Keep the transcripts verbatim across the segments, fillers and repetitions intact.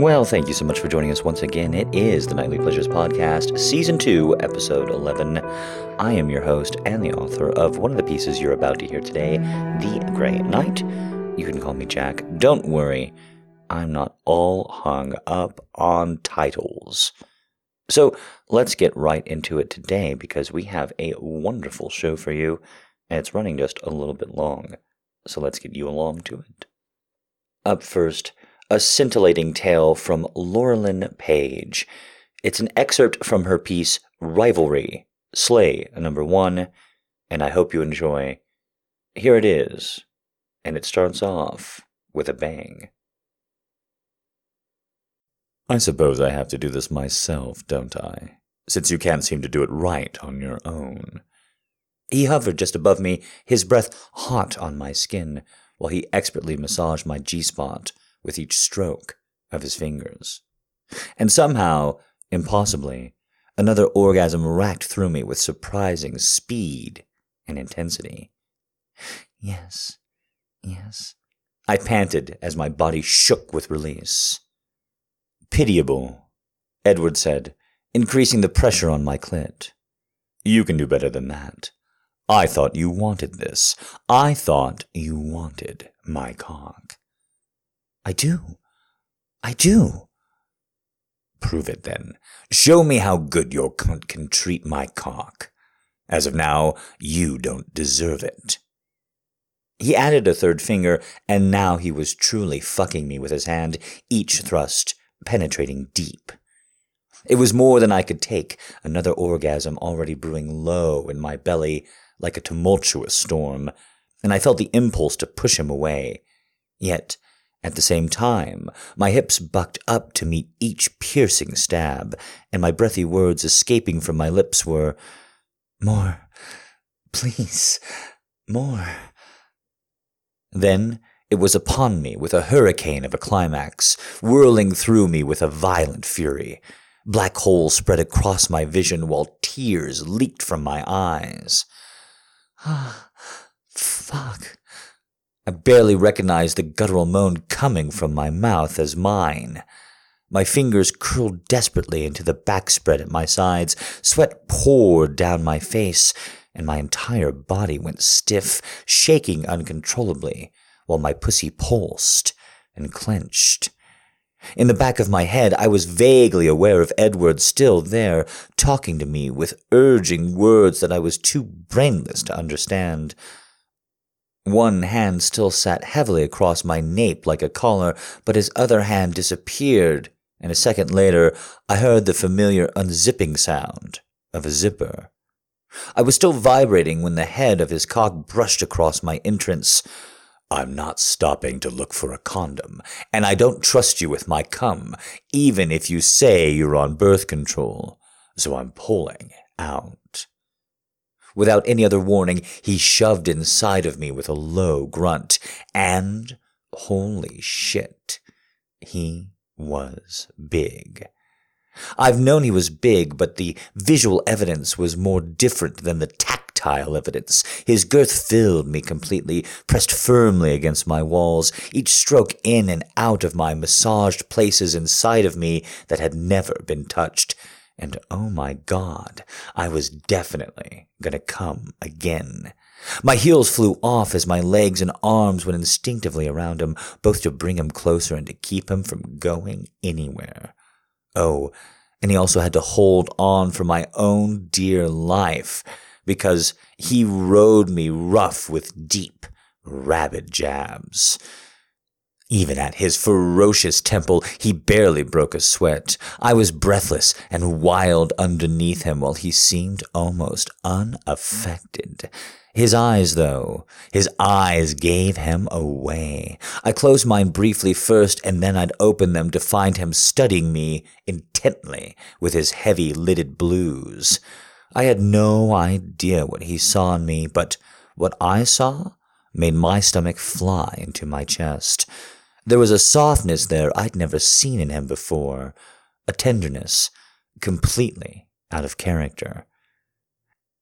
Well, thank you so much for joining us once again. It is the Nightly Pleasures Podcast, Season two, Episode eleven. I am your host and the author of one of the pieces you're about to hear today, The Grey Knight. You can call me Jack. Don't worry, I'm not all hung up on titles. So let's get right into it today, because we have a wonderful show for you, and it's running just a little bit long. So let's get you along to it. Up first, a scintillating tale from Laurelyn Page. It's an excerpt from her piece Rivalry, Slay, number one, and I hope you enjoy. Here it is, and it starts off with a bang. I suppose I have to do this myself, don't I? Since you can't seem to do it right on your own. He hovered just above me, his breath hot on my skin, while he expertly massaged my G-spot with each stroke of his fingers. And somehow, impossibly, another orgasm racked through me with surprising speed and intensity. Yes, yes, I panted as my body shook with release. Pitiable, Edward said, increasing the pressure on my clit. You can do better than that. I thought you wanted this. I thought you wanted my cock. I do. I do. Prove it, then. Show me how good your cunt can treat my cock. As of now, you don't deserve it. He added a third finger, and now he was truly fucking me with his hand, each thrust penetrating deep. It was more than I could take, another orgasm already brewing low in my belly like a tumultuous storm, and I felt the impulse to push him away. Yet, at the same time, my hips bucked up to meet each piercing stab, and my breathy words escaping from my lips were, "More, please, more." Then it was upon me with a hurricane of a climax, whirling through me with a violent fury. Black holes spread across my vision while tears leaked from my eyes. Ah, fuck. I barely recognized the guttural moan coming from my mouth as mine. My fingers curled desperately into the backspread at my sides, sweat poured down my face, and my entire body went stiff, shaking uncontrollably, while my pussy pulsed and clenched. In the back of my head, I was vaguely aware of Edward still there, talking to me with urging words that I was too brainless to understand. One hand still sat heavily across my nape like a collar, but his other hand disappeared, and a second later, I heard the familiar unzipping sound of a zipper. I was still vibrating when the head of his cock brushed across my entrance. I'm not stopping to look for a condom, and I don't trust you with my cum, even if you say you're on birth control, so I'm pulling out. Without any other warning, he shoved inside of me with a low grunt, and, holy shit, he was big. I've known he was big, but the visual evidence was more different than the tactile evidence. His girth filled me completely, pressed firmly against my walls, each stroke in and out of my massaged places inside of me that had never been touched. And oh my God, I was definitely gonna come again. My heels flew off as my legs and arms went instinctively around him, both to bring him closer and to keep him from going anywhere. Oh, and he also had to hold on for my own dear life, because he rode me rough with deep, rabid jabs. Even at his ferocious temple, he barely broke a sweat. I was breathless and wild underneath him, while he seemed almost unaffected. His eyes, though, his eyes gave him away. I closed mine briefly first, and then I'd open them to find him studying me intently with his heavy-lidded blues. I had no idea what he saw in me, but what I saw made my stomach fly into my chest. There was a softness there I'd never seen in him before, a tenderness completely out of character.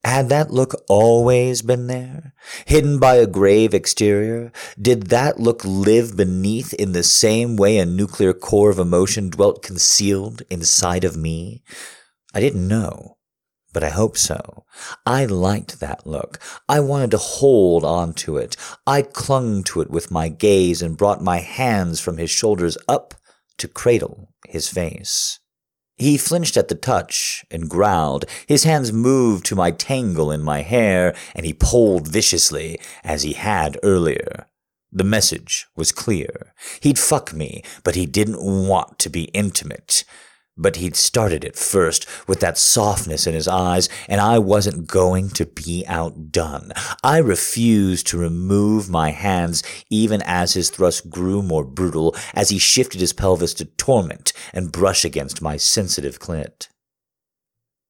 Had that look always been there, hidden by a grave exterior? Did that look live beneath in the same way a nuclear core of emotion dwelt concealed inside of me? I didn't know, but I hope so. I liked that look. I wanted to hold on to it. I clung to it with my gaze and brought my hands from his shoulders up to cradle his face. He flinched at the touch and growled. His hands moved to my tangle in my hair, and he pulled viciously, as he had earlier. The message was clear. He'd fuck me, but he didn't want to be intimate. But he'd started it first, with that softness in his eyes, and I wasn't going to be outdone. I refused to remove my hands, even as his thrust grew more brutal, as he shifted his pelvis to torment and brush against my sensitive clit.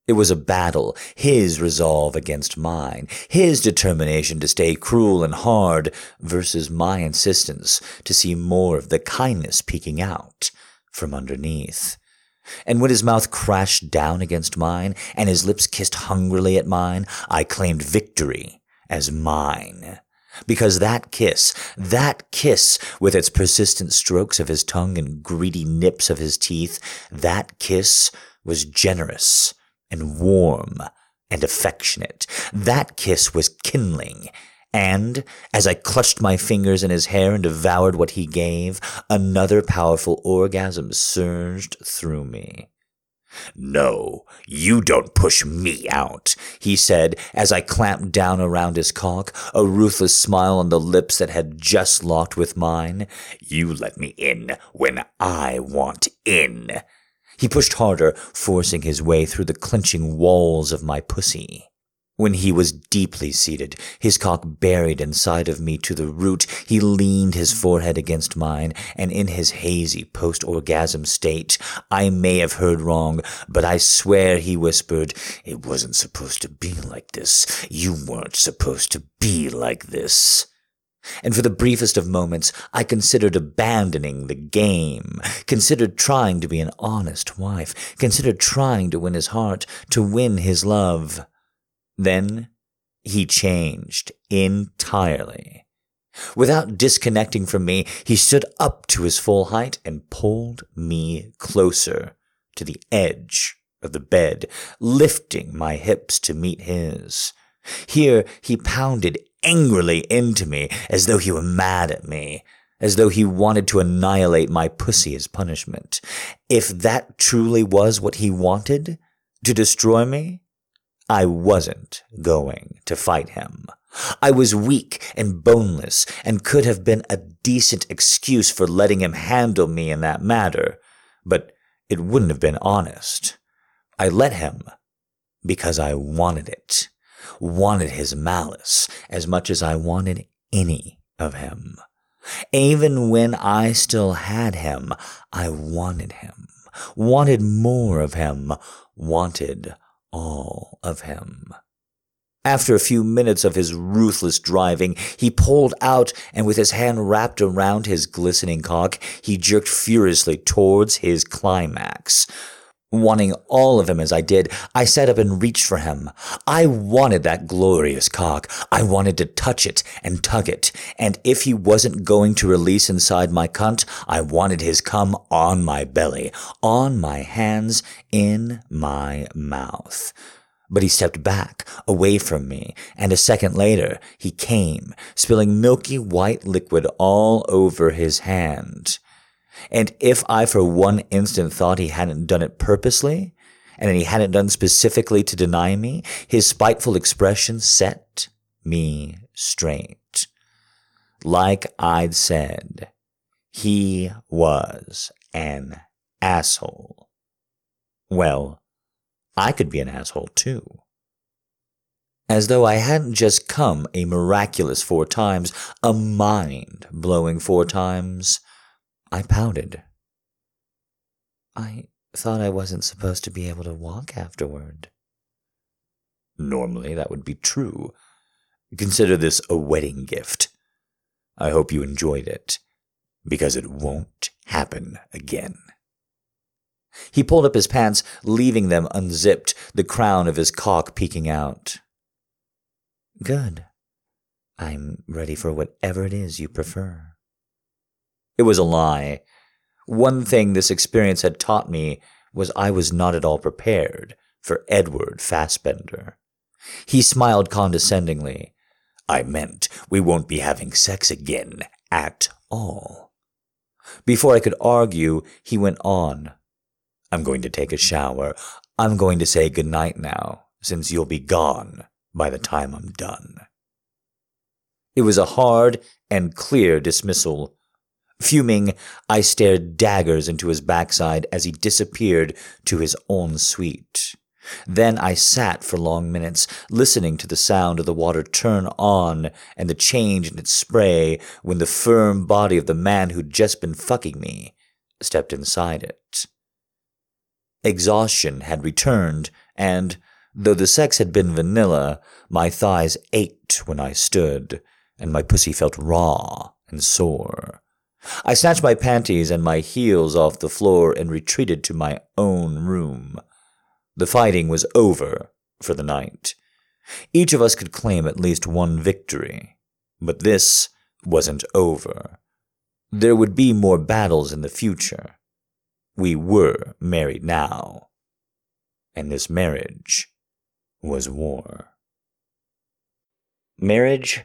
It was a battle, his resolve against mine, his determination to stay cruel and hard, versus my insistence to see more of the kindness peeking out from underneath. And when his mouth crashed down against mine, and his lips kissed hungrily at mine, I claimed victory as mine. Because that kiss, that kiss, with its persistent strokes of his tongue and greedy nips of his teeth, that kiss was generous and warm and affectionate. That kiss was kindling. And, as I clutched my fingers in his hair and devoured what he gave, another powerful orgasm surged through me. "No, you don't push me out," he said, as I clamped down around his cock, a ruthless smile on the lips that had just locked with mine. "You let me in when I want in." He pushed harder, forcing his way through the clenching walls of my pussy. When he was deeply seated, his cock buried inside of me to the root, he leaned his forehead against mine, and in his hazy post-orgasm state, I may have heard wrong, but I swear he whispered, "It wasn't supposed to be like this. You weren't supposed to be like this." And for the briefest of moments, I considered abandoning the game, considered trying to be an honest wife, considered trying to win his heart, to win his love. Then he changed entirely. Without disconnecting from me, he stood up to his full height and pulled me closer to the edge of the bed, lifting my hips to meet his. Here he pounded angrily into me, as though he were mad at me, as though he wanted to annihilate my pussy as punishment. If that truly was what he wanted, to destroy me, I wasn't going to fight him. I was weak and boneless and could have been a decent excuse for letting him handle me in that matter, but it wouldn't have been honest. I let him because I wanted it, wanted his malice as much as I wanted any of him. Even when I still had him, I wanted him, wanted more of him, wanted all of him. After a few minutes of his ruthless driving, he pulled out, and with his hand wrapped around his glistening cock, he jerked furiously towards his climax. Wanting all of him as I did, I sat up and reached for him. I wanted that glorious cock. I wanted to touch it and tug it, and if he wasn't going to release inside my cunt, I wanted his cum on my belly, on my hands, in my mouth. But he stepped back, away from me, and a second later, he came, spilling milky white liquid all over his hand. And if I for one instant thought he hadn't done it purposely, and that he hadn't done specifically to deny me, his spiteful expression set me straight. Like I'd said, he was an asshole. Well, I could be an asshole too. As though I hadn't just come a miraculous four times, a mind-blowing four times, I pouted. "I thought I wasn't supposed to be able to walk afterward." Normally that would be true. Consider this a wedding gift. I hope you enjoyed it, because it won't happen again. He pulled up his pants, leaving them unzipped, the crown of his cock peeking out. Good. I'm ready for whatever it is you prefer. It was a lie. One thing this experience had taught me was I was not at all prepared for Edward Fassbender. He smiled condescendingly. I meant we won't be having sex again at all. Before I could argue, he went on. I'm going to take a shower. I'm going to say goodnight now, since you'll be gone by the time I'm done. It was a hard and clear dismissal. Fuming, I stared daggers into his backside as he disappeared to his own suite. Then I sat for long minutes, listening to the sound of the water turn on and the change in its spray when the firm body of the man who'd just been fucking me stepped inside it. Exhaustion had returned, and, though the sex had been vanilla, my thighs ached when I stood, and my pussy felt raw and sore. I snatched my panties and my heels off the floor and retreated to my own room. The fighting was over for the night. Each of us could claim at least one victory, but this wasn't over. There would be more battles in the future. We were married now, and this marriage was war. Marriage,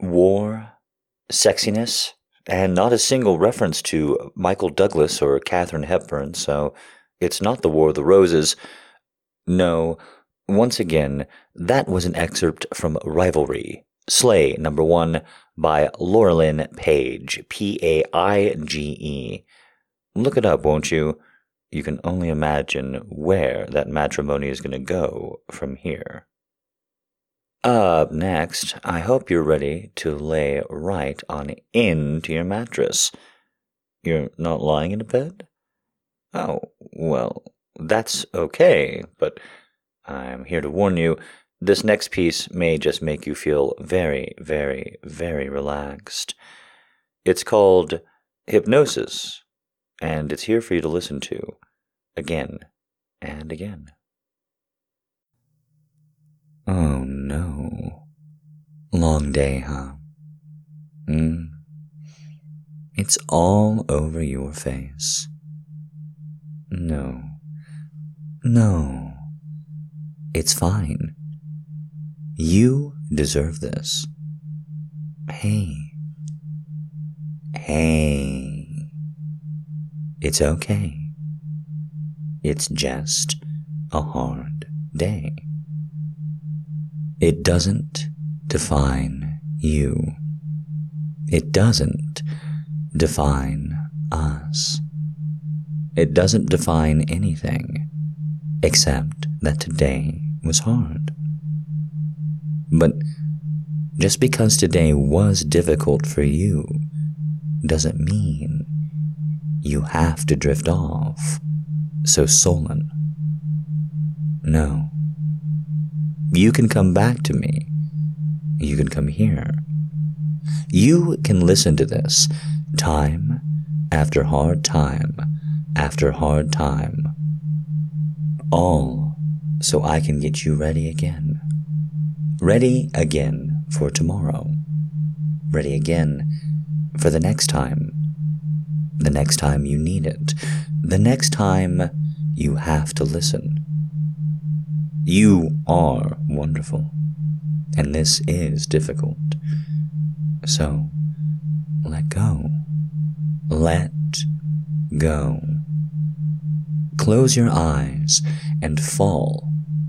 war, sexiness, and not a single reference to Michael Douglas or Katharine Hepburn, so it's not the War of the Roses. No, once again, that was an excerpt from Rivalry, Slay, number one, by Laurelyn Page, P A I G E. Look it up, won't you? You can only imagine where that matrimony is going to go from here. Up next, I hope you're ready to lay right on into your mattress. You're not lying in a bed? Oh, well... That's okay, but I'm here to warn you, this next piece may just make you feel very, very, very relaxed. It's called Hypnosis, and it's here for you to listen to again and again. Oh no. Long day, huh? Mm. It's all over your face. No. No, it's fine. You deserve this. Hey. Hey. It's okay. It's just a hard day. It doesn't define you. It doesn't define us. It doesn't define anything. Except that today was hard. But just because today was difficult for you doesn't mean you have to drift off so sullen. No. You can come back to me. You can come here. You can listen to this time after hard time after hard time. All so I can get you ready again. Ready again for tomorrow. Ready again for the next time. The next time you need it. The next time you have to listen. You are wonderful. And this is difficult. So, let go. Let go. Close your eyes and fall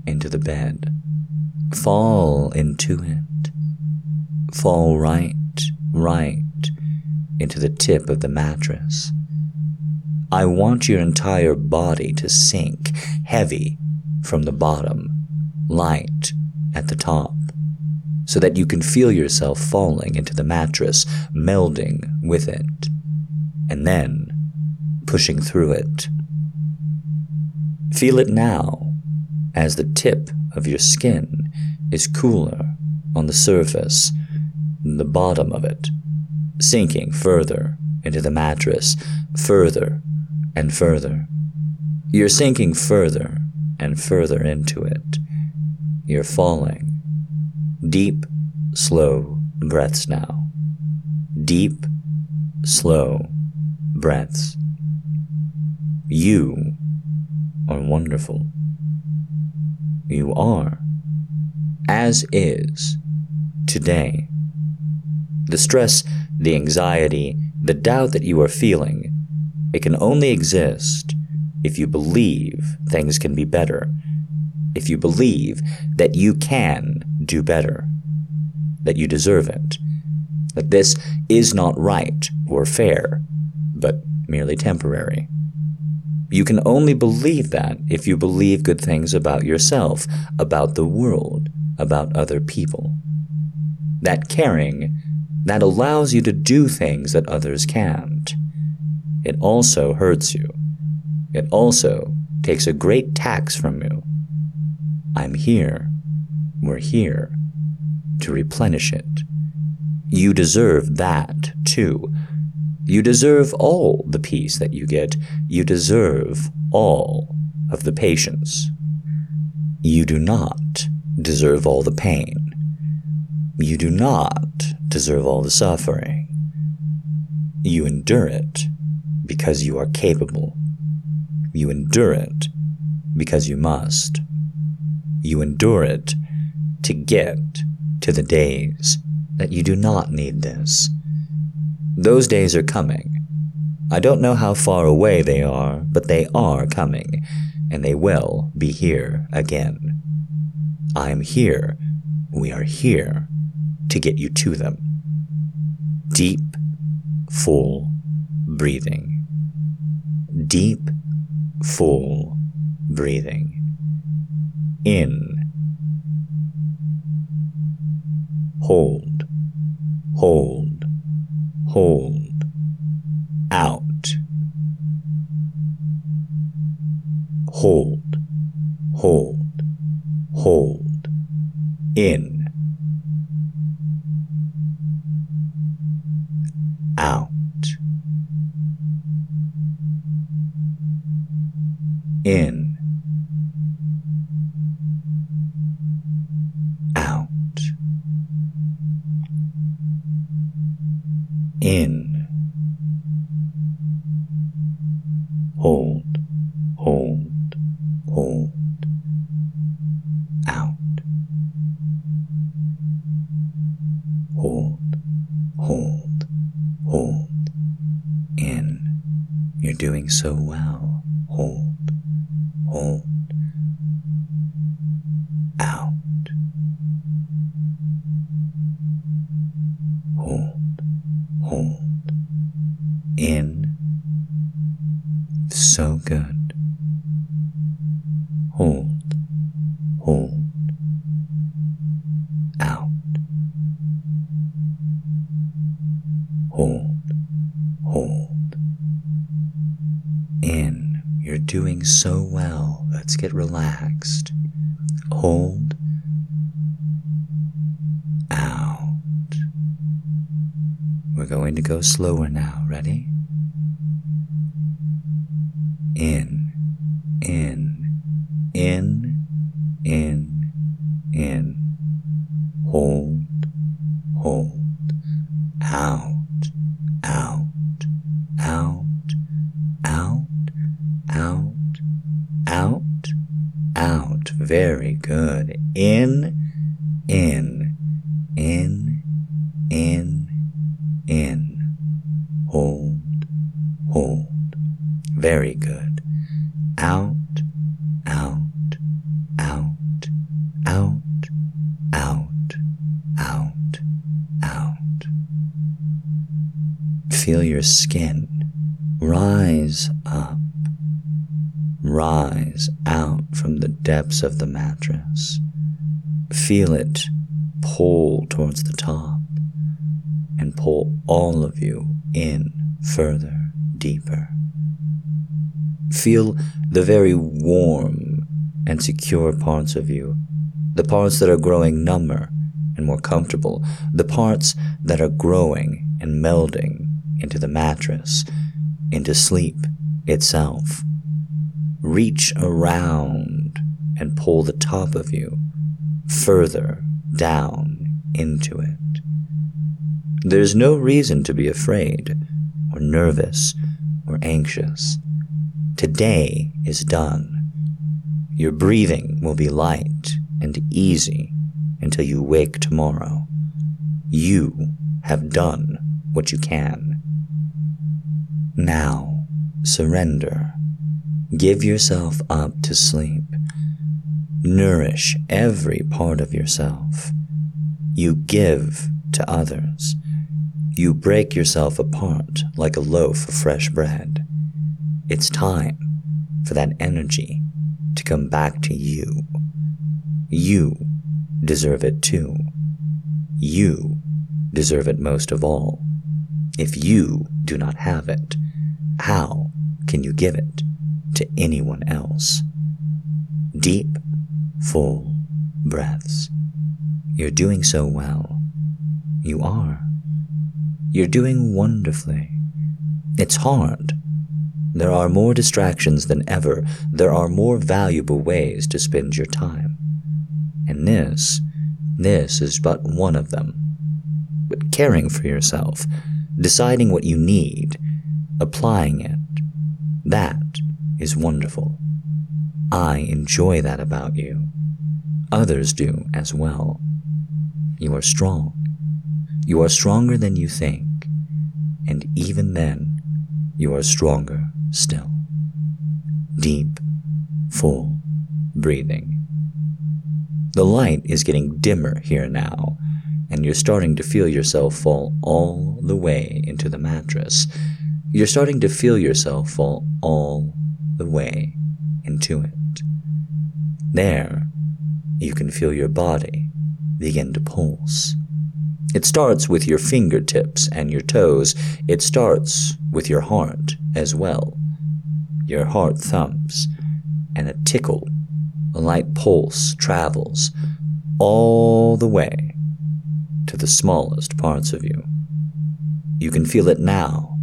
into the bed. Fall into it. Fall right, right into the tip of the mattress. I want your entire body to sink heavy from the bottom, light at the top, so that you can feel yourself falling into the mattress, melding with it, and then pushing through it. Feel it now, as the tip of your skin is cooler on the surface than the bottom of it, sinking further into the mattress, further and further. You're sinking further and further into it. You're falling, Deep, slow breaths now. Deep, slow breaths. You are wonderful. You are, as is, today. The stress, the anxiety, the doubt that you are feeling, it can only exist if you believe things can be better, if you believe that you can do better, that you deserve it, that this is not right or fair, but merely temporary. You can only believe that if you believe good things about yourself, about the world, about other people. That caring, that allows you to do things that others can't. It also hurts you. It also takes a great tax from you. I'm here. We're here to replenish it. You deserve that, too. You deserve all the peace that you get. You deserve all of the patience. You do not deserve all the pain. You do not deserve all the suffering. You endure it because you are capable. You endure it because you must. You endure it to get to the days that you do not need this. Those days are coming. I don't know how far away they are, but they are coming, and they will be here again. I am here. We are here to get you to them. Deep, full breathing. Deep, full breathing. In. Hold. Hold. Hold. Out. Hold. Hold. Hold. In. Out. In. In. Hold, hold, hold. Out. Hold, hold, hold. In. You're doing so well. Hold, hold. Out. Hold. Hold. In. So good. Hold. Hold. Out. Hold. Hold. In. You're doing so well. Let's get relaxed. Hold. We're going to go slower now. Ready? In, in, in, in, in. Hold, hold. Out, out, out, out, out, out, out. Very good. In, in, in, in. In. Hold. Hold. Very good. Out. Out. Out. Out. Out. Out. Out. Feel your skin rise up. Rise out from the depths of the mattress. Feel it pull towards the top. And pull all of you in further, deeper. Feel the very warm and secure parts of you, the parts that are growing number and more comfortable, the parts that are growing and melding into the mattress, into sleep itself. Reach around and pull the top of you further down into it. There's no reason to be afraid, or nervous, or anxious. Today is done. Your breathing will be light and easy until you wake tomorrow. You have done what you can. Now, surrender. Give yourself up to sleep. Nourish every part of yourself. You give to others. You break yourself apart like a loaf of fresh bread. It's time for that energy to come back to you. You deserve it too. You deserve it most of all. If you do not have it, how can you give it to anyone else? Deep, full breaths. You're doing so well. You are. You're doing wonderfully. It's hard. There are more distractions than ever. There are more valuable ways to spend your time. And this, this is but one of them. But caring for yourself, deciding what you need, applying it, that is wonderful. I enjoy that about you. Others do as well. You are strong. You are stronger than you think. And even then, you are stronger still. Deep, full breathing. The light is getting dimmer here now, and you're starting to feel yourself fall all the way into the mattress. You're starting to feel yourself fall all the way into it. There, you can feel your body begin to pulse. It starts with your fingertips and your toes. It starts with your heart as well. Your heart thumps, and a tickle, a light pulse travels all the way to the smallest parts of you. You can feel it now.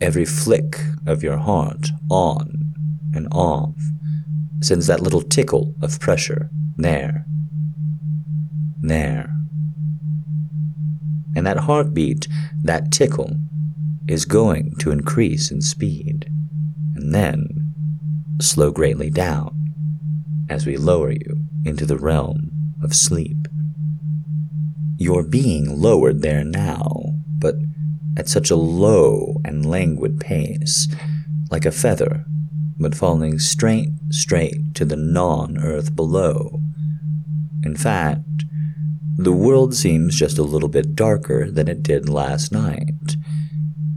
Every flick of your heart on and off sends that little tickle of pressure there, there. And that heartbeat, that tickle, is going to increase in speed, and then slow greatly down as we lower you into the realm of sleep. You're being lowered there now, but at such a low and languid pace, like a feather, but falling straight, straight to the non-earth below. In fact, the world seems just a little bit darker than it did last night.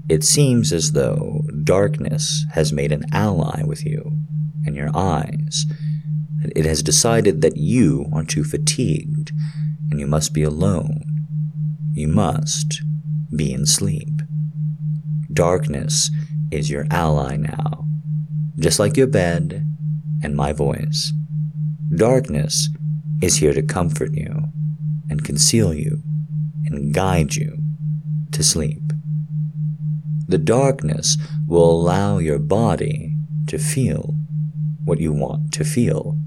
It seems as though darkness has made an ally with you and your eyes. It has decided that you are too fatigued and you must be alone. You must be in sleep. Darkness is your ally now, just like your bed and my voice. Darkness is here to comfort you and conceal you and guide you to sleep. The darkness will allow your body to feel what you want to feel.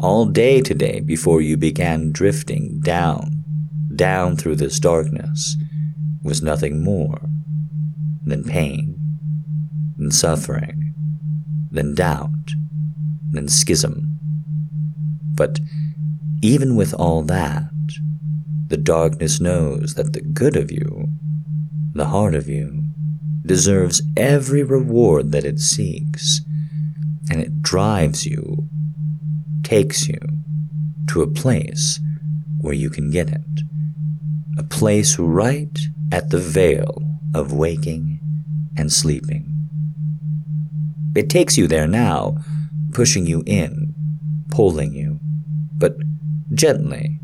All day today before you began drifting down, down through this darkness was nothing more than pain, than suffering, than doubt, than schism. But even with all that, the darkness knows that the good of you, the heart of you, deserves every reward that it seeks, and it drives you, takes you to a place where you can get it, a place right at the veil of waking and sleeping. It takes you there now, pushing you in, pulling you, but gently.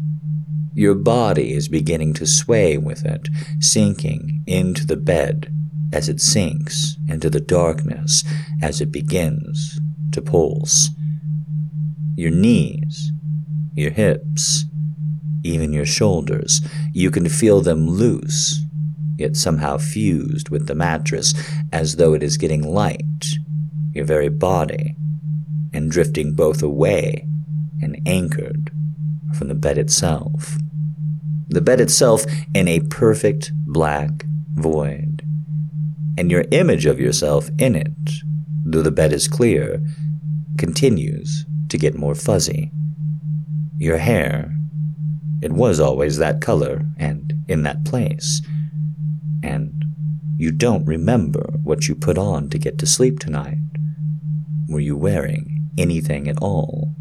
Your body is beginning to sway with it, sinking into the bed as it sinks into the darkness, as it begins to pulse. Your knees, your hips, even your shoulders, you can feel them loose, yet somehow fused with the mattress, as though it is getting light, your very body, and drifting both away and anchored from the bed itself. the bed itself in a perfect black void, and your image of yourself in it, though the bed is clear, continues to get more fuzzy. Your hair, it was always that color and in that place, and you don't remember what you put on to get to sleep tonight. Were you wearing anything at all?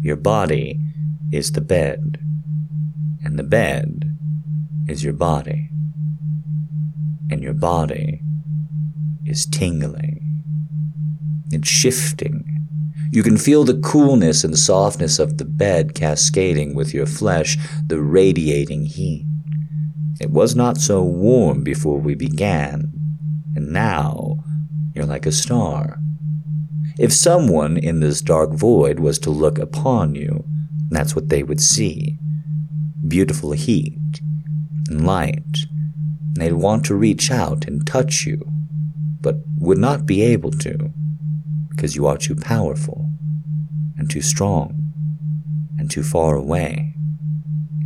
Your body is the bed, and the bed is your body, and your body is tingling. It's shifting. You can feel the coolness and softness of the bed cascading with your flesh, the radiating heat. It was not so warm before we began, and now you're like a star. If someone in this dark void was to look upon you, that's what they would see. Beautiful heat and light. They'd want to reach out and touch you, but would not be able to, because you are too powerful, and too strong, and too far away,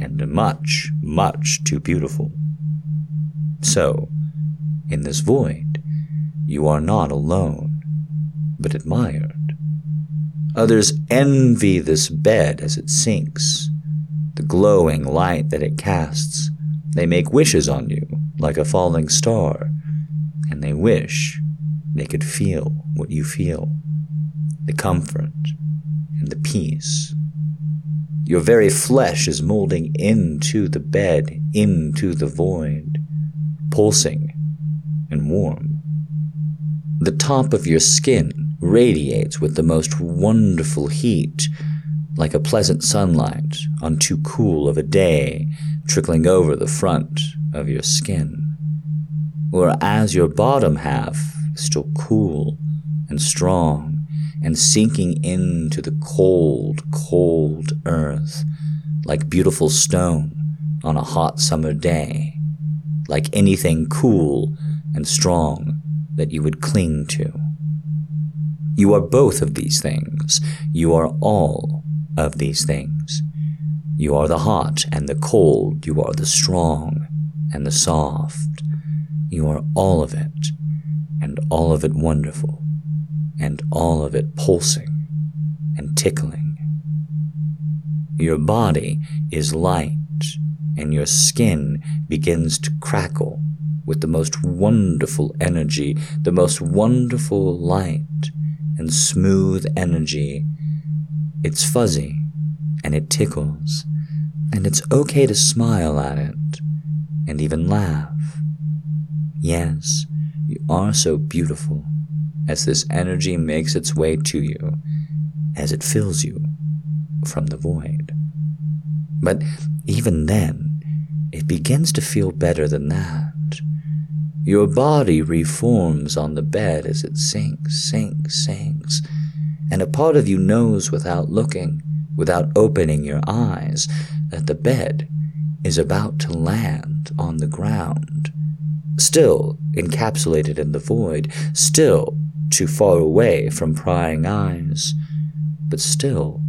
and much, much too beautiful. So, in this void, you are not alone, but admired. Others envy this bed as it sinks, the glowing light that it casts. They make wishes on you, like a falling star, and they wish they could feel what you feel, the comfort and the peace. Your very flesh is molding into the bed, into the void, pulsing and warm. The top of your skin radiates with the most wonderful heat, like a pleasant sunlight on too cool of a day, trickling over the front of your skin. Whereas your bottom half is still cool and strong and sinking into the cold, cold earth, like beautiful stone on a hot summer day, like anything cool and strong that you would cling to. You are both of these things. You are all of these things. You are the hot and the cold. You are the strong and the soft. You are all of it, and all of it wonderful, and all of it pulsing and tickling. Your body is light, and your skin begins to crackle with the most wonderful energy, the most wonderful light and smooth energy. It's fuzzy, and it tickles, and it's okay to smile at it, and even laugh. Yes, you are so beautiful as this energy makes its way to you, as it fills you from the void. But even then, it begins to feel better than that. Your body reforms on the bed as it sinks, sinks, sinks, and a part of you knows without looking, without opening your eyes, that the bed is about to land on the ground, still encapsulated in the void, still too far away from prying eyes, but still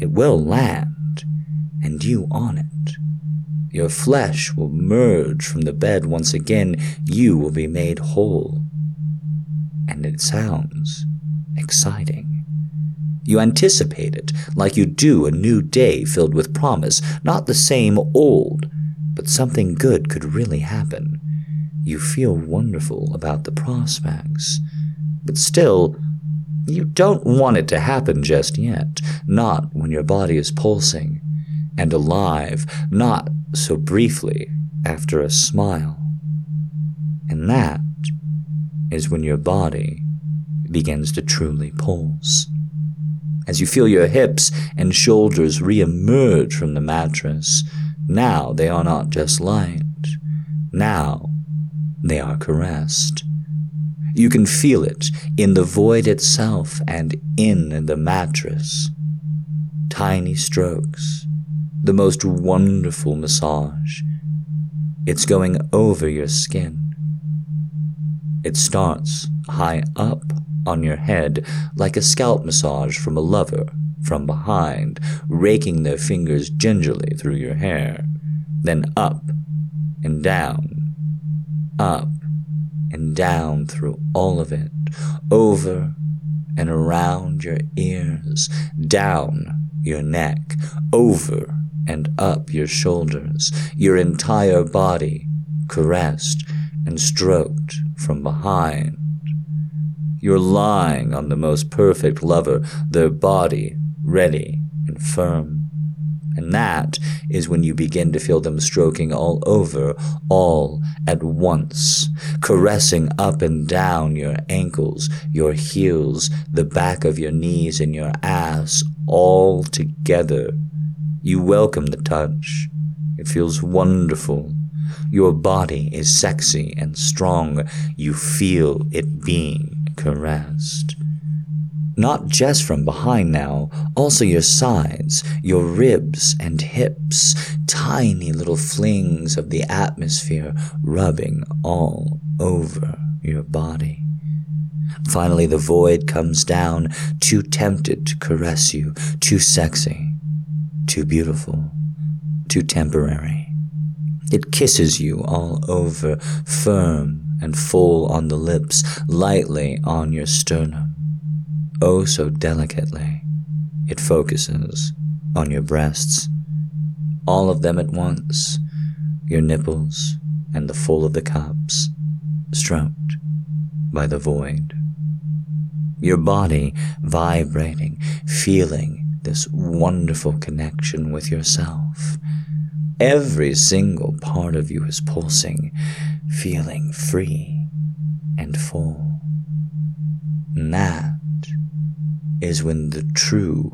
it will land, and you on it. Your flesh will merge from the bed once again, you will be made whole, and it sounds exciting. You anticipate it, like you do a new day filled with promise, not the same old, but something good could really happen. You feel wonderful about the prospects, but still, you don't want it to happen just yet, not when your body is pulsing and alive, not so briefly after a smile. And that is when your body begins to truly pulse, as you feel your hips and shoulders re-emerge from the mattress. Now they are not just light. Now they are caressed. You can feel it in the void itself and in the mattress. Tiny strokes, the most wonderful massage. It's going over your skin. It starts high up on your head, like a scalp massage from a lover from behind, raking their fingers gingerly through your hair. then up and down, up and down through all of it, over and around your ears, down your neck, over and up your shoulders, your entire body caressed and stroked from behind. You're lying on the most perfect lover, their body ready and firm. And that is when you begin to feel them stroking all over, all at once, caressing up and down your ankles, your heels, the back of your knees, and your ass, all together. You welcome the touch. It feels wonderful. Your body is sexy and strong. You feel it being caressed. Not just from behind now, also your sides, your ribs and hips, tiny little flings of the atmosphere rubbing all over your body. Finally, the void comes down, too tempted to caress you, too sexy, too beautiful, too temporary. It kisses you all over, firm and full on the lips, lightly on your sternum. Oh, so delicately, it focuses on your breasts, all of them at once, your nipples and the full of the cups, stroked by the void. Your body vibrating, feeling this wonderful connection with yourself. Every single part of you is pulsing, feeling free and full. And that is when the true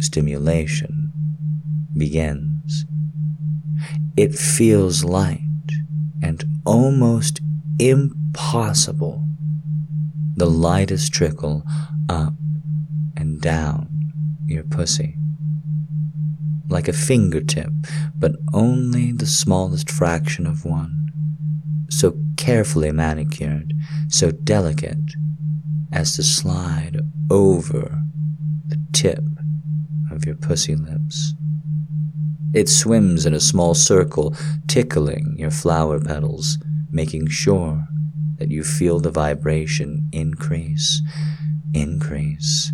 stimulation begins. It feels light and almost impossible. The lightest trickle up and down your pussy. Like a fingertip, but only the smallest fraction of one. So carefully manicured, so delicate as to slide over the tip of your pussy lips. It swims in a small circle, tickling your flower petals, making sure that you feel the vibration increase, increase,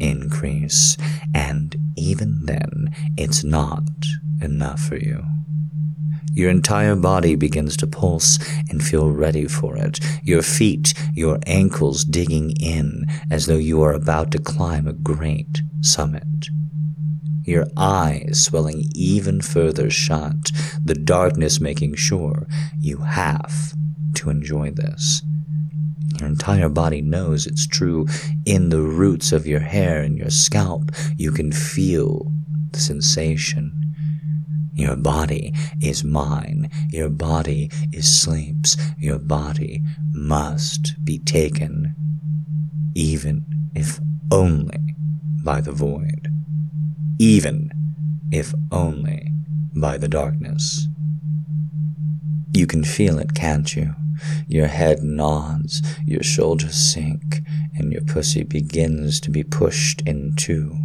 increase, and even then, it's not enough for you. Your entire body begins to pulse and feel ready for it. Your feet, your ankles digging in as though you are about to climb a great summit. Your eyes swelling even further shut, the darkness making sure you have to enjoy this. Your entire body knows it's true. In the roots of your hair and your scalp, you can feel the sensation. Your body is mine. Your body is sleep's. Your body must be taken, even if only by the void, even if only by the darkness. You can feel it, can't you? Your head nods, your shoulders sink, and your pussy begins to be pushed in two.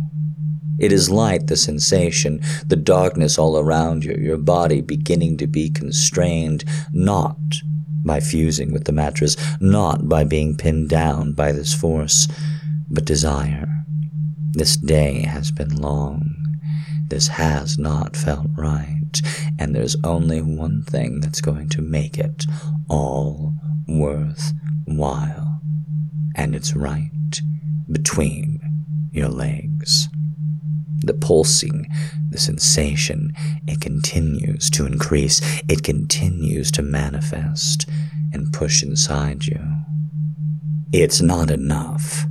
It is light, the sensation, the darkness all around you, your body beginning to be constrained, not by fusing with the mattress, not by being pinned down by this force, but desire. This day has been long. This has not felt right, and there's only one thing that's going to make it all worthwhile, and it's right between your legs. The pulsing, the sensation, it continues to increase, it continues to manifest and push inside you. It's not enough,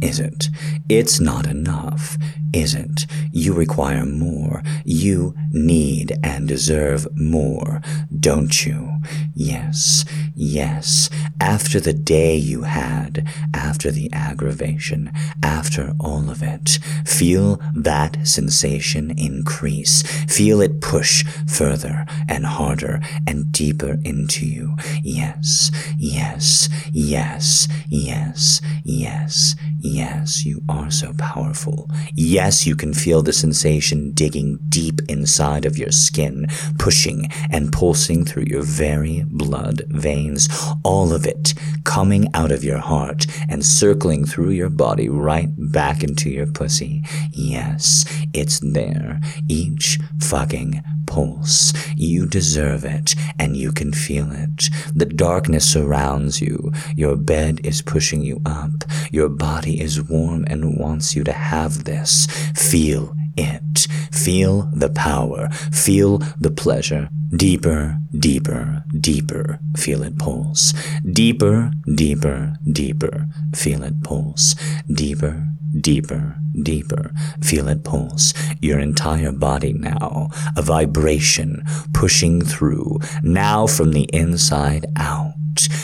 is it? It's not enough, is it? You require more. You need and deserve more, don't you? Yes, yes. After the day you had, after the aggravation, after all of it, feel that sensation increase. Feel it push further and harder and deeper into you. Yes, yes, yes, yes, yes, yes. Yes, you are so powerful. Yes, you can feel the sensation digging deep inside of your skin, pushing and pulsing through your very blood veins, all of it coming out of your heart and circling through your body right back into your pussy. Yes, it's there, each fucking pulse. You deserve it, and you can feel it. The darkness surrounds you. Your bed is pushing you up. Your body is warm and wants you to have this. Feel it. Feel the power. Feel the pleasure. Deeper, deeper, deeper. Feel it pulse. Deeper, deeper, deeper. Feel it pulse. Deeper, deeper, deeper. Feel it pulse. Your entire body now. A vibration pushing through. Now from the inside out.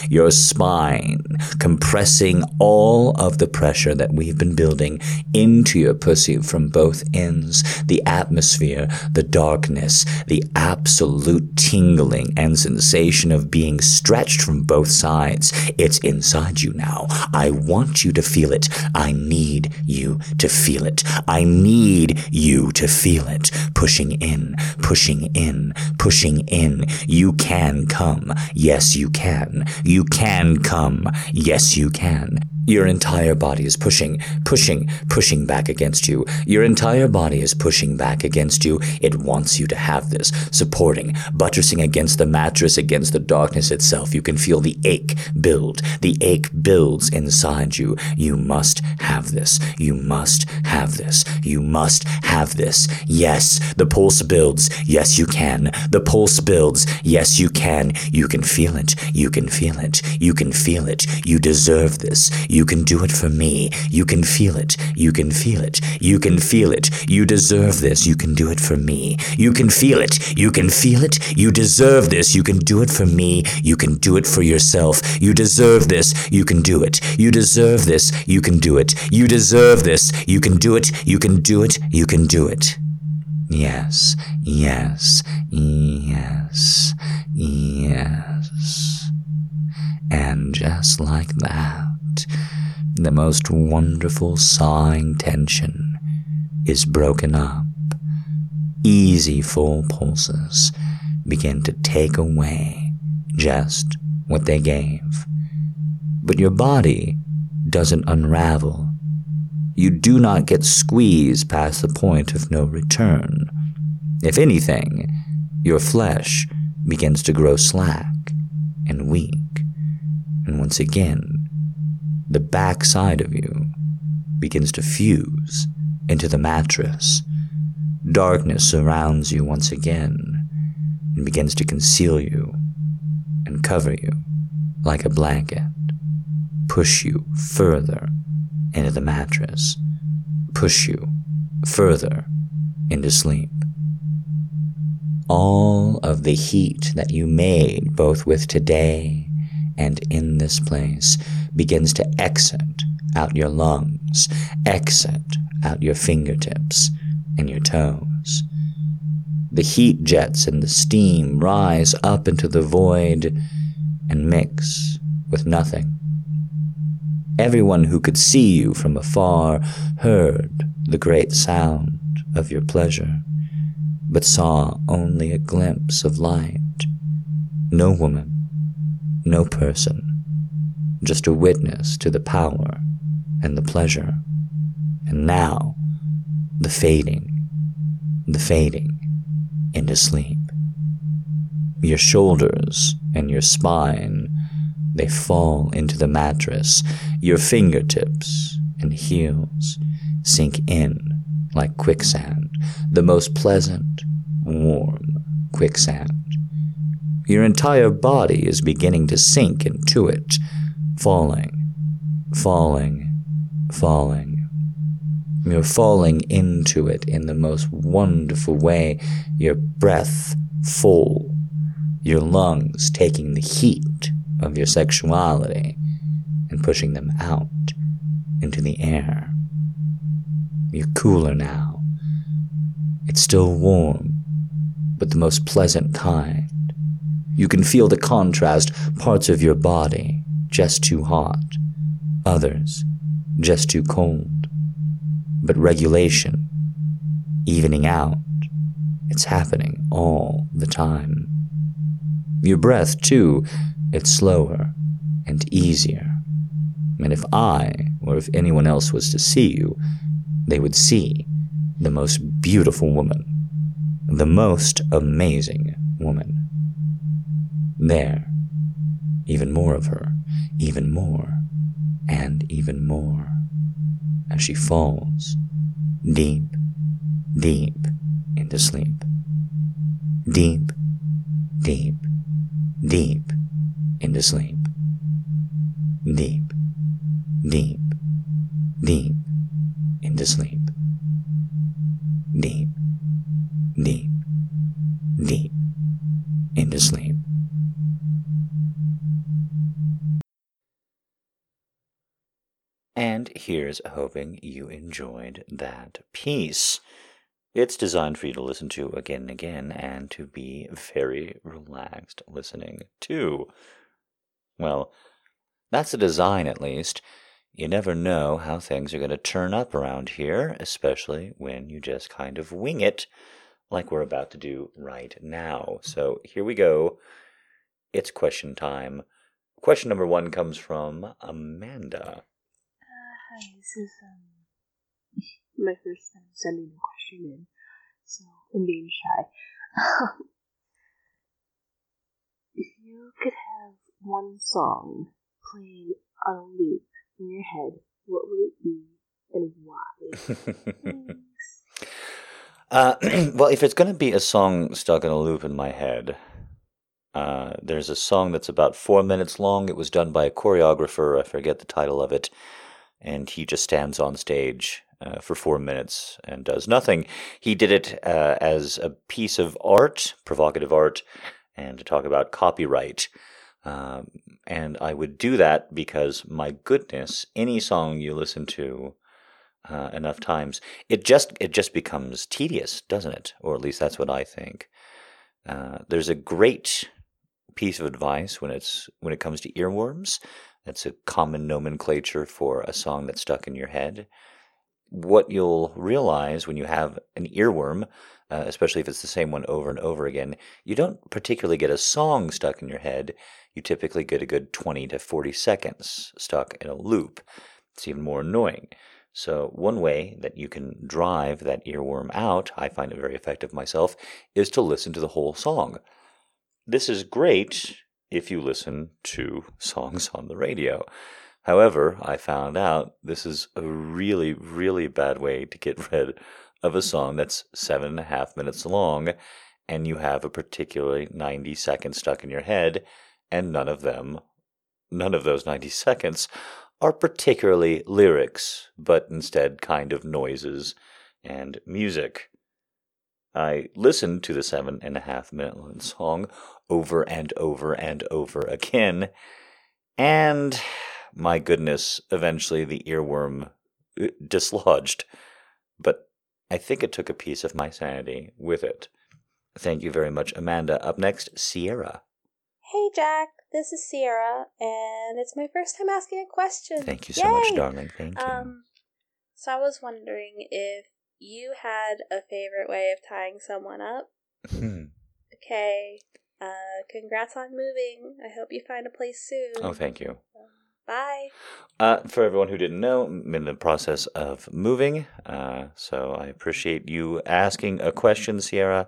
Your spine compressing all of the pressure that we've been building into your pussy from both ends, the atmosphere, the darkness, the absolute tingling and sensation of being stretched from both sides. It's inside you now. I want you to feel it. I need you to feel it. I need you to feel it. Pushing in, pushing in, pushing in. You can come. Yes, you can. You can come. Yes, you can. Your entire body is pushing, pushing, pushing back against you. Your entire body is pushing back against you. It wants you to have this. Supporting, buttressing against the mattress, against the darkness itself. You can feel the ache build. The ache builds inside you. You must have this. You must have this. You must have this. Yes, the pulse builds. Yes, you can. The pulse builds. Yes, you can. You can feel it. You can feel it. You can feel it. You deserve this. You can do it for me. You can feel it. You can feel it. You can feel it. You deserve this. You can do it for me. You can feel it. You can feel it. You deserve this. You can do it for me. You can do it for yourself. You deserve this. You can do it. You deserve this. You can do it. You deserve this. You can do it. You can do it. You can do it. Yes. Yes. Yes. Yes. And just like that, the most wonderful sighing tension is broken up. Easy full pulses begin to take away just what they gave. But your body doesn't unravel. You do not get squeezed past the point of no return. If anything, your flesh begins to grow slack and weak. And once again, the backside of you begins to fuse into the mattress. Darkness surrounds you once again and begins to conceal you and cover you like a blanket, push you further into the mattress, push you further into sleep. All of the heat that you made both with today and in this place begins to exit out your lungs, exit out your fingertips and your toes. The heat jets and the steam rise up into the void and mix with nothing. Everyone who could see you from afar heard the great sound of your pleasure, but saw only a glimpse of light. No woman, no person, just a witness to the power and the pleasure. And now, the fading, the fading into sleep. Your shoulders and your spine, they fall into the mattress. Your fingertips and heels sink in like quicksand, the most pleasant, warm quicksand. Your entire body is beginning to sink into it, falling, falling, falling. You're falling into it in the most wonderful way, your breath full, your lungs taking the heat of your sexuality and pushing them out into the air. You're cooler now. It's still warm, but the most pleasant kind. You can feel the contrast, parts of your body just too hot, others just too cold. But regulation, evening out, it's happening all the time. Your breath, too, it's slower and easier. And if I, or if anyone else was to see you, they would see the most beautiful woman, the most amazing woman. There, even more of her, even more, and even more, as she falls deep, deep into sleep. Deep, deep, deep into sleep. Deep, deep, deep into sleep. Deep, deep, deep into sleep. And here's hoping you enjoyed that piece. It's designed for you to listen to again and again and to be very relaxed listening to. Well, that's the design at least. You never know how things are going to turn up around here, especially when you just kind of wing it like we're about to do right now. So here we go. It's question time. Question number one comes from Amanda. Hi, this is um, my first time sending a question in, so I'm being shy. If you could have one song playing on a loop in your head, what would it be and why? uh, well, if it's going to be a song stuck in a loop in my head, uh, there's a song that's about four minutes long. It was done by a choreographer. I forget the title of it. And he just stands on stage uh, for four minutes and does nothing. He did it uh, as a piece of art, provocative art, and to talk about copyright. Um, and I would do that because, my goodness, any song you listen to uh, enough times, it just it just becomes tedious, doesn't it? Or at least that's what I think. Uh, there's a great piece of advice when it's when it comes to earworms. That's a common nomenclature for a song that's stuck in your head. What you'll realize when you have an earworm, uh, especially if it's the same one over and over again, you don't particularly get a song stuck in your head. You typically get a good twenty to forty seconds stuck in a loop. It's even more annoying. So one way that you can drive that earworm out, I find it very effective myself, is to listen to the whole song. This is great if you listen to songs on the radio. However, I found out this is a really, really bad way to get rid of a song that's seven and a half minutes long and you have a particularly ninety seconds stuck in your head, and none of them, none of those ninety seconds are particularly lyrics, but instead kind of noises and music. I listened to the seven and a half minute long song over and over and over again, and my goodness, eventually the earworm dislodged, but I think it took a piece of my sanity with it. Thank you very much, Amanda. Up next, Sierra. Hey, Jack. This is Sierra, and it's my first time asking a question. Thank you so Yay! much, darling. Thank you. Um, so I was wondering if you had a favorite way of tying someone up. Okay. Uh, congrats on moving. I hope you find a place soon. Oh, thank you. Um, bye. Uh, for everyone who didn't know, I'm in the process of moving, uh, so I appreciate you asking a question, Sierra.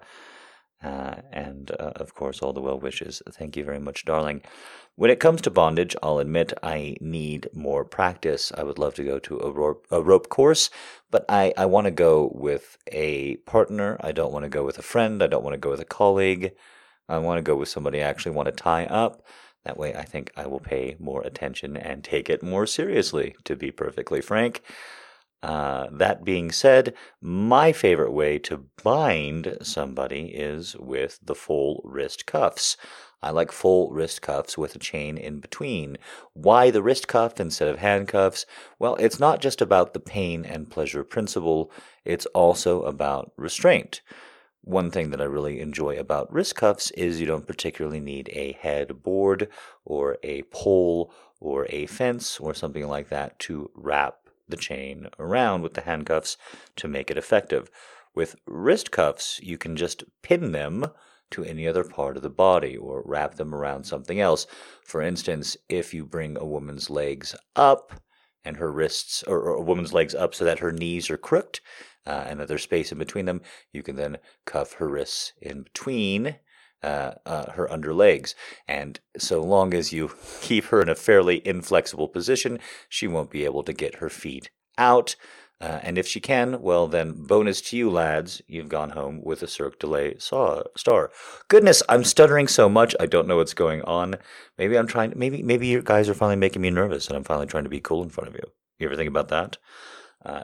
Uh, and, uh, of course, all the well wishes. Thank you very much, darling. When it comes to bondage, I'll admit I need more practice. I would love to go to a rope, a rope course, but I, I want to go with a partner. I don't want to go with a friend. I don't want to go with a colleague. I want to go with somebody I actually want to tie up. That way I think I will pay more attention and take it more seriously, to be perfectly frank. Uh, that being said, my favorite way to bind somebody is with the full wrist cuffs. I like full wrist cuffs with a chain in between. Why the wrist cuff instead of handcuffs? Well, it's not just about the pain and pleasure principle. It's also about restraint. One thing that I really enjoy about wrist cuffs is you don't particularly need a headboard or a pole or a fence or something like that to wrap the chain around with the handcuffs to make it effective. With wrist cuffs, you can just pin them to any other part of the body or wrap them around something else. For instance, if you bring a woman's legs up and her wrists, or, or a woman's legs up so that her knees are crooked uh, and that there's space in between them, you can then cuff her wrists in between uh, uh, her under legs. And so long as you keep her in a fairly inflexible position, she won't be able to get her feet out. Uh, and if she can, well then, bonus to you, lads. You've gone home with a Cirque du Soleil star. Goodness, I'm stuttering so much. I don't know what's going on. Maybe I'm trying. Maybe maybe you guys are finally making me nervous, and I'm finally trying to be cool in front of you. You ever think about that? Uh,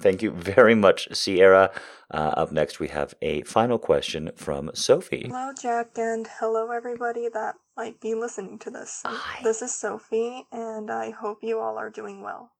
thank you very much, Sierra. Uh, up next, we have a final question from Sophie. Hello, Jack, and hello everybody that might be listening to this. Hi. This is Sophie, and I hope you all are doing well.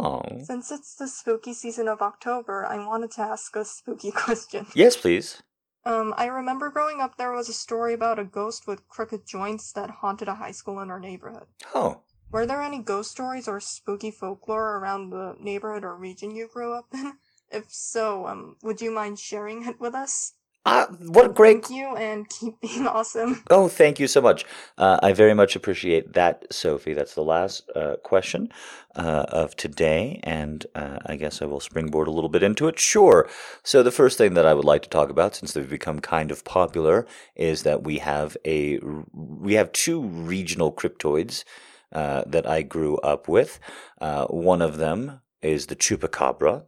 Oh. Since it's the spooky season of October, I wanted to ask a spooky question. Yes, please. Um, I remember growing up there was a story about a ghost with crooked joints that haunted a high school in our neighborhood. Oh. Were there any ghost stories or spooky folklore around the neighborhood or region you grew up in? If so, um, would you mind sharing it with us? Uh, what a great... Thank you, and keep being awesome. Oh, thank you so much. Uh, I very much appreciate that, Sophie. That's the last uh, question uh, of today, and uh, I guess I will springboard a little bit into it. Sure. So the first thing that I would like to talk about, since they've become kind of popular, is that we have a we have two regional cryptoids uh, that I grew up with. Uh, one of them is the chupacabra.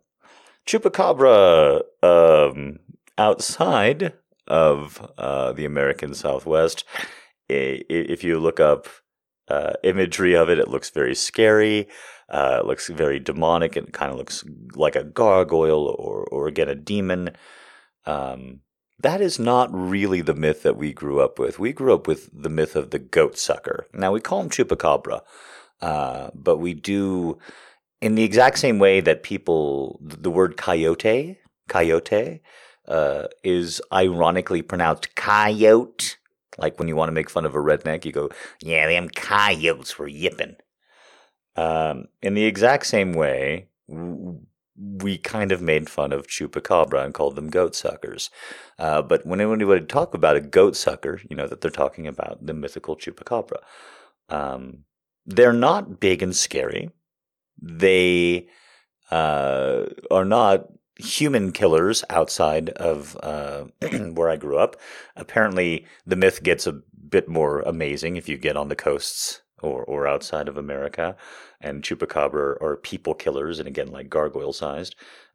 Chupacabra... Um, Outside of uh, the American Southwest, if you look up uh, imagery of it, it looks very scary. Uh, it looks very demonic. It kind of looks like a gargoyle or, or again, a demon. Um, that is not really the myth that we grew up with. We grew up with the myth of the goat sucker. Now, we call him Chupacabra, uh, but we do in the exact same way that people, the word coyote, coyote, Uh, is ironically pronounced coyote. Like when you want to make fun of a redneck, you go, yeah, them coyotes were yipping. Um, in the exact same way, we kind of made fun of Chupacabra and called them goat suckers. Uh, but when anybody would talk about a goat sucker, you know that they're talking about the mythical Chupacabra. Um, they're not big and scary. They uh, are not... human killers outside of uh, where I grew up. Apparently, the myth gets a bit more amazing if you get on the coasts or, or outside of America. And chupacabra are people killers, and again, like gargoyle-sized.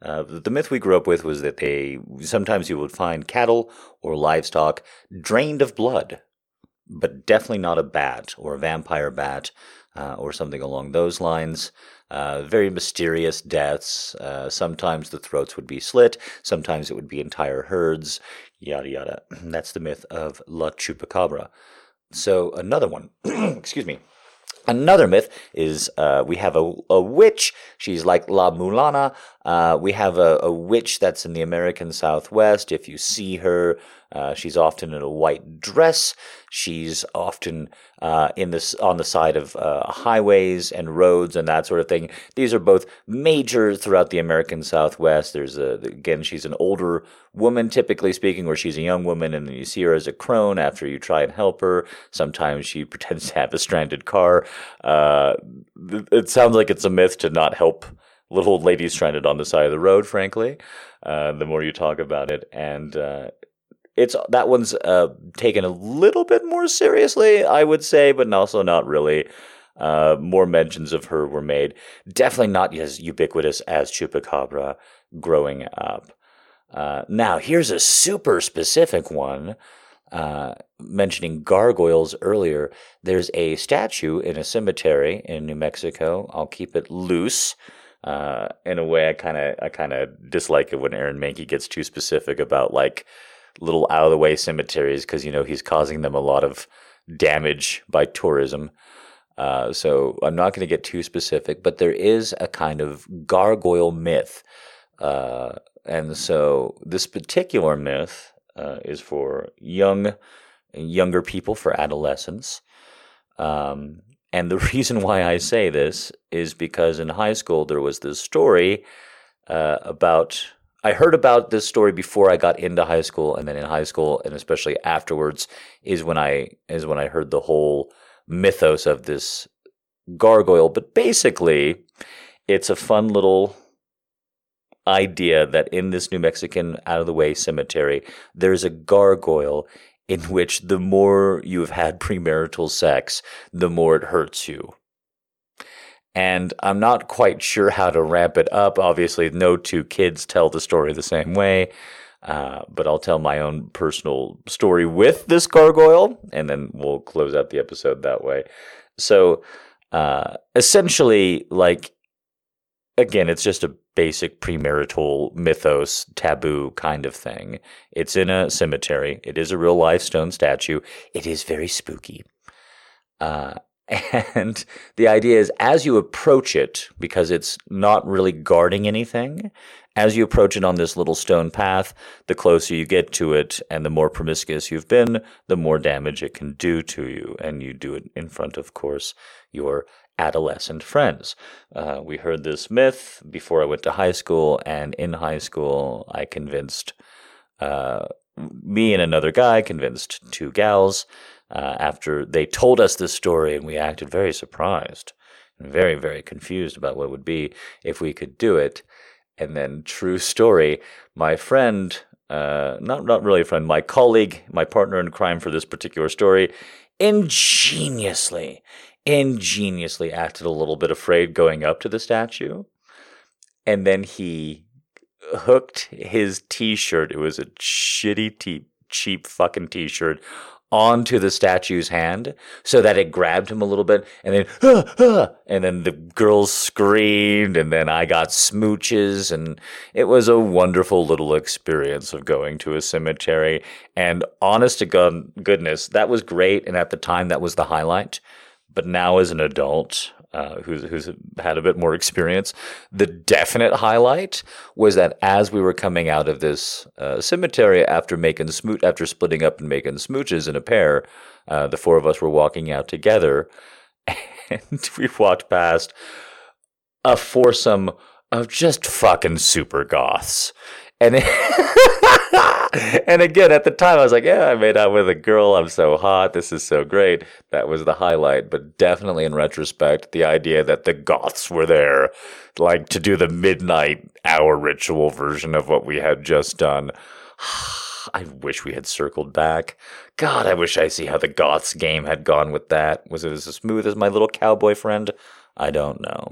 Uh, the myth we grew up with was that they sometimes you would find cattle or livestock drained of blood, but definitely not a bat or a vampire bat uh, or something along those lines. Uh, very mysterious deaths. Uh, sometimes the throats would be slit. Sometimes it would be entire herds, yada, yada. That's the myth of La Chupacabra. So another one, excuse me. Another myth is uh, we have a, a witch. She's like La Mulana. Uh, we have a, a witch that's in the American Southwest. If you see her, uh, she's often in a white dress. She's often uh, in this on the side of uh, highways and roads and that sort of thing. These are both major throughout the American Southwest. There's a, again, she's an older woman, typically speaking, or she's a young woman, and then you see her as a crone after you try and help her. Sometimes she pretends to have a stranded car. Uh, it sounds like it's a myth to not help little old ladies stranded on the side of the road, frankly, uh, the more you talk about it. And uh, it's that one's uh, taken a little bit more seriously, I would say, but also not really. Uh, more mentions of her were made. Definitely not as ubiquitous as Chupacabra growing up. Uh, now, here's a super specific one. Uh, mentioning gargoyles earlier, there's a statue in a cemetery in New Mexico. I'll keep it loose. Uh, in a way, I kind of I kind of dislike it when Aaron Mankey gets too specific about like little out of the way cemeteries because you know he's causing them a lot of damage by tourism. Uh, so I'm not going to get too specific, but there is a kind of gargoyle myth, uh, and so this particular myth uh, is for young younger people for adolescents. Um, And the reason why I say this is because in high school there was this story uh, about – I heard about this story before I got into high school, and then in high school and especially afterwards is when I is when I heard the whole mythos of this gargoyle. But basically it's a fun little idea that in this New Mexican out-of-the-way cemetery there's a gargoyle in which the more you have had premarital sex, the more it hurts you. And I'm not quite sure how to ramp it up. Obviously, no two kids tell the story the same way, uh, but I'll tell my own personal story with this gargoyle, and then we'll close out the episode that way. So uh, essentially, like, again, it's just a basic premarital mythos, taboo kind of thing. It's in a cemetery. It is a real-life stone statue. It is very spooky. Uh, and the idea is as you approach it, because it's not really guarding anything, as you approach it on this little stone path, the closer you get to it and the more promiscuous you've been, the more damage it can do to you. And you do it in front of, of course, your adolescent friends. Uh, we heard this myth before I went to high school, and in high school I convinced uh, me and another guy convinced two gals uh, after they told us this story, and we acted very surprised and very, very confused about what it would be if we could do it. And then, true story, my friend, uh, not, not really a friend, my colleague, my partner in crime for this particular story, ingeniously ingeniously acted a little bit afraid going up to the statue, and then he hooked his t-shirt, it was a shitty te- cheap fucking t-shirt, onto the statue's hand so that it grabbed him a little bit, and then ah, ah, and then the girls screamed, and then I got smooches, and it was a wonderful little experience of going to a cemetery. And honest to God, goodness, that was great, and at the time that was the highlight. But now as an adult uh, who's, who's had a bit more experience, the definite highlight was that as we were coming out of this uh, cemetery after making smoot, after splitting up and making smooches in a pair, uh, the four of us were walking out together, and we walked past a foursome of just fucking super goths. And it, and again, at the time, I was like, yeah, I made out with a girl. I'm so hot. This is so great. That was the highlight. But definitely in retrospect, the idea that the goths were there, like to do the midnight hour ritual version of what we had just done. I wish we had circled back. God, I wish I see how the goths game had gone with that. Was it as smooth as my little cowboy friend? I don't know.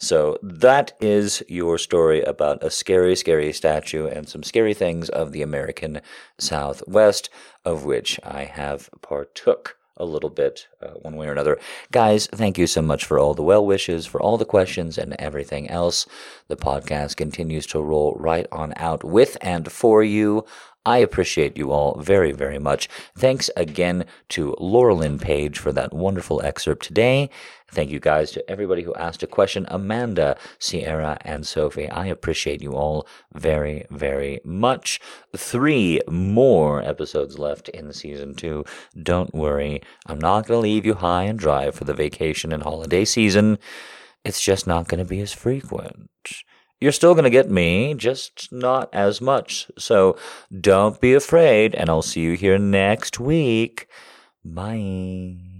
So that is your story about a scary, scary statue and some scary things of the American Southwest, of which I have partook a little bit uh, one way or another. Guys, thank you so much for all the well wishes, for all the questions and everything else. The podcast continues to roll right on out with and for you. I appreciate you all very, very much. Thanks again to Laurelyn Page for that wonderful excerpt today. Thank you guys to everybody who asked a question, Amanda, Sierra, and Sophie. I appreciate you all very, very much. Three more episodes left in season two. Don't worry, I'm not going to leave you high and dry for the vacation and holiday season. It's just not going to be as frequent. You're still going to get me, just not as much. So don't be afraid, and I'll see you here next week. Bye.